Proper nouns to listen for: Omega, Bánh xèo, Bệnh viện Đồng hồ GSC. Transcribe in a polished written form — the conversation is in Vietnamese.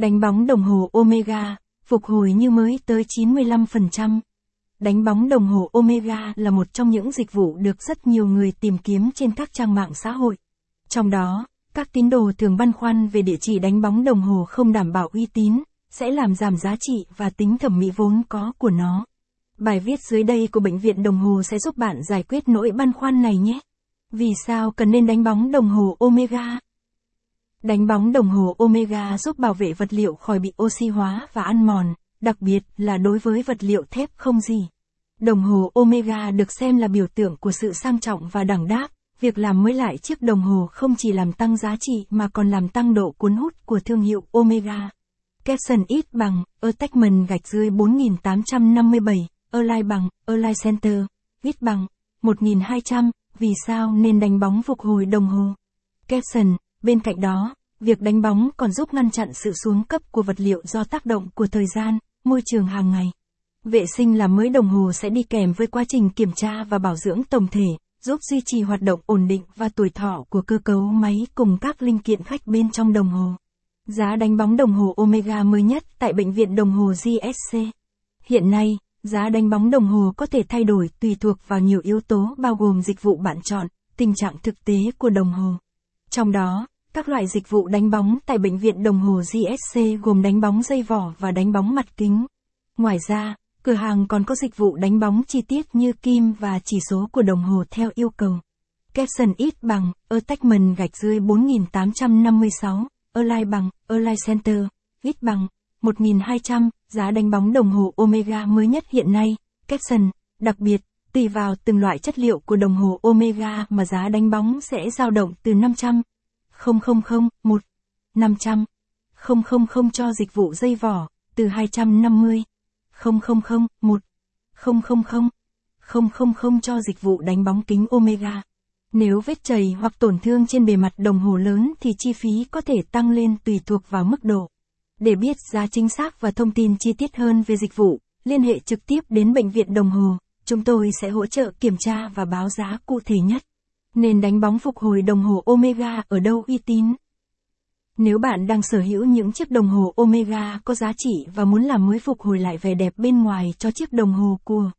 Đánh bóng đồng hồ Omega, phục hồi như mới tới 95%. Đánh bóng đồng hồ Omega là một trong những dịch vụ được rất nhiều người tìm kiếm trên các trang mạng xã hội. Trong đó, các tín đồ thường băn khoăn về địa chỉ đánh bóng đồng hồ không đảm bảo uy tín, sẽ làm giảm giá trị và tính thẩm mỹ vốn có của nó. Bài viết dưới đây của Bệnh viện Đồng hồ sẽ giúp bạn giải quyết nỗi băn khoăn này nhé. Vì sao cần nên đánh bóng đồng hồ Omega? Đánh bóng đồng hồ Omega giúp bảo vệ vật liệu khỏi bị oxy hóa và ăn mòn, đặc biệt là đối với vật liệu thép không gỉ. Đồng hồ Omega được xem là biểu tượng của sự sang trọng và đẳng đáp. Việc làm mới lại chiếc đồng hồ không chỉ làm tăng giá trị mà còn làm tăng độ cuốn hút của thương hiệu Omega. Caption ít bằng, attachment gạch dưới 4857, align bằng, align center, ít bằng, 1200, vì sao nên đánh bóng phục hồi đồng hồ? Caption, bên cạnh đó, việc đánh bóng còn giúp ngăn chặn sự xuống cấp của vật liệu do tác động của thời gian, môi trường hàng ngày. Vệ sinh làm mới đồng hồ sẽ đi kèm với quá trình kiểm tra và bảo dưỡng tổng thể, giúp duy trì hoạt động ổn định và tuổi thọ của cơ cấu máy cùng các linh kiện khác bên trong đồng hồ. Giá đánh bóng đồng hồ Omega mới nhất tại Bệnh viện Đồng hồ GSC. Hiện nay, giá đánh bóng đồng hồ có thể thay đổi tùy thuộc vào nhiều yếu tố bao gồm dịch vụ bạn chọn, tình trạng thực tế của đồng hồ. Trong đó, các loại dịch vụ đánh bóng tại Bệnh viện Đồng hồ GSC gồm đánh bóng dây vỏ và đánh bóng mặt kính. Ngoài ra, cửa hàng còn có dịch vụ đánh bóng chi tiết như kim và chỉ số của đồng hồ theo yêu cầu. Caption ít bằng, attachment gạch dưới 4856, align bằng, align center, ít bằng, 1200, giá đánh bóng đồng hồ Omega mới nhất hiện nay. Caption, đặc biệt, tùy vào từng loại chất liệu của đồng hồ Omega mà giá đánh bóng sẽ dao động từ 500.000 1.500.000 cho dịch vụ dây vỏ, từ 250.000 1.000.000 cho dịch vụ đánh bóng kính Omega. Nếu vết chầy hoặc tổn thương trên bề mặt đồng hồ lớn thì chi phí có thể tăng lên tùy thuộc vào mức độ. Để biết giá chính xác và thông tin chi tiết hơn về dịch vụ, liên hệ trực tiếp đến Bệnh viện Đồng hồ, chúng tôi sẽ hỗ trợ kiểm tra và báo giá cụ thể nhất. Nên đánh bóng phục hồi đồng hồ Omega ở đâu uy tín? Nếu bạn đang sở hữu những chiếc đồng hồ Omega có giá trị và muốn làm mới phục hồi lại vẻ đẹp bên ngoài cho chiếc đồng hồ của